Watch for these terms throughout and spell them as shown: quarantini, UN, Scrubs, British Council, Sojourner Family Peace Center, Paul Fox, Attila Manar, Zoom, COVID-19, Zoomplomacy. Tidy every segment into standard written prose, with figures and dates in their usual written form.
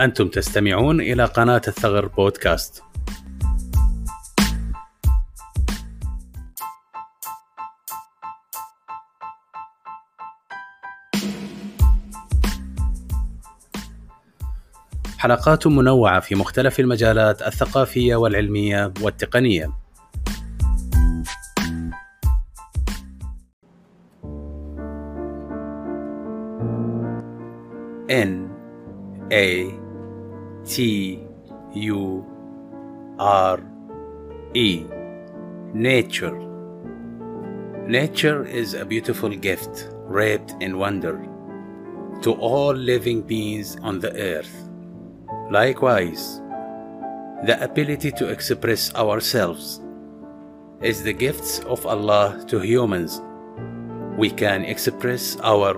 أنتم تستمعون إلى قناة الثغر بودكاست. حلقات منوعة في مختلف المجالات الثقافية والعلمية والتقنية. Nature. Nature. Nature is a beautiful gift wrapped in wonder to all living beings on the earth. Likewise, the ability to express ourselves is the gifts of Allah to humans. We can express our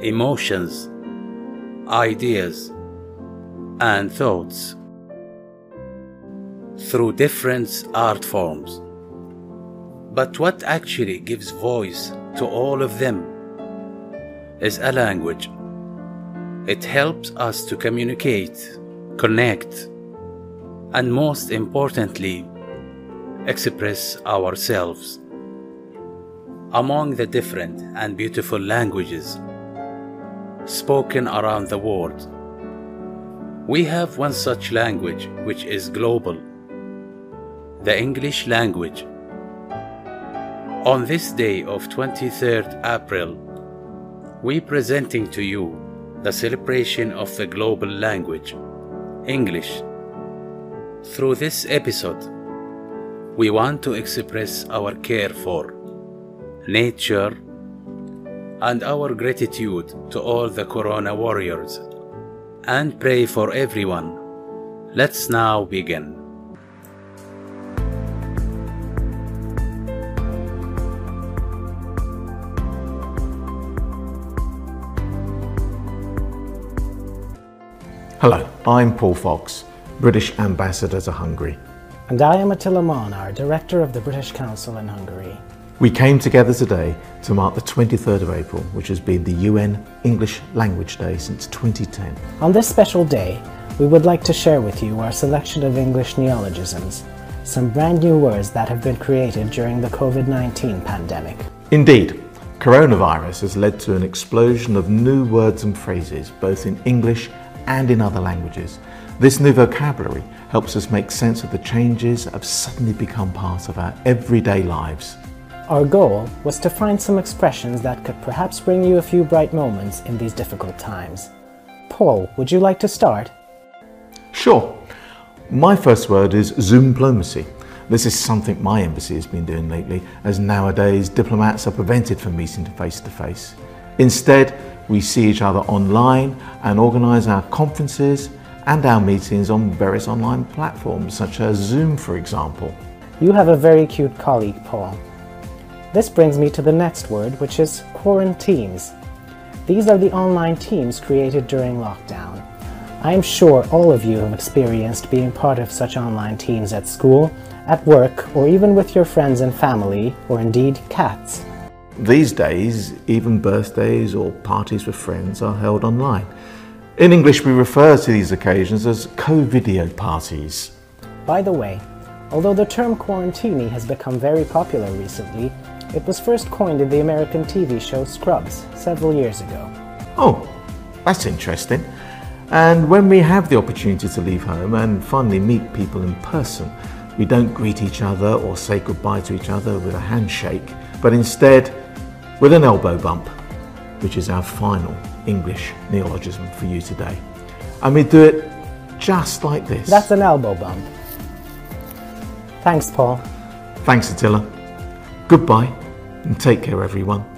emotions, ideas, and thoughts through different art forms. But what actually gives voice to all of them is a language. It helps us to communicate, connect, and most importantly, express ourselves. Among the different and beautiful languages spoken around the world, we have one such language which is global, the English language. On this day of 23rd April, we presenting to you the celebration of the global language, English. Through this episode, we want to express our care for nature and our gratitude to all the Corona warriors and pray for everyone. Let's now begin. Hello, I'm Paul Fox, British Ambassador to Hungary. And I am Attila Manar, Director of the British Council in Hungary. We came together today to mark the 23rd of April, which has been the UN English Language Day since 2010. On this special day, we would like to share with you our selection of English neologisms, some brand new words that have been created during the COVID-19 pandemic. Indeed, coronavirus has led to an explosion of new words and phrases, both in English and in other languages. This new vocabulary helps us make sense of the changes that have suddenly become part of our everyday lives. Our goal was to find some expressions that could perhaps bring you a few bright moments in these difficult times. Paul, would you like to start? Sure. My first word is Zoomplomacy. This is something my embassy has been doing lately, as nowadays diplomats are prevented from meeting face to face. Instead, we see each other online and organise our conferences and our meetings on various online platforms, such as Zoom, for example. You have a very cute colleague, Paul. This brings me to the next word, which is quarantines. These are the online teams created during lockdown. I am sure all of you have experienced being part of such online teams at school, at work, or even with your friends and family, or indeed cats. These days, even birthdays or parties with friends are held online. In English, we refer to these occasions as co-video parties. By the way, although the term quarantini has become very popular recently, it was first coined in the American TV show Scrubs several years ago. Oh, that's interesting. And when we have the opportunity to leave home and finally meet people in person, we don't greet each other or say goodbye to each other with a handshake, but instead with an elbow bump, which is our final English neologism for you today. And we do it just like this. That's an elbow bump. Thanks, Paul. Thanks, Attila. Goodbye, and take care, everyone.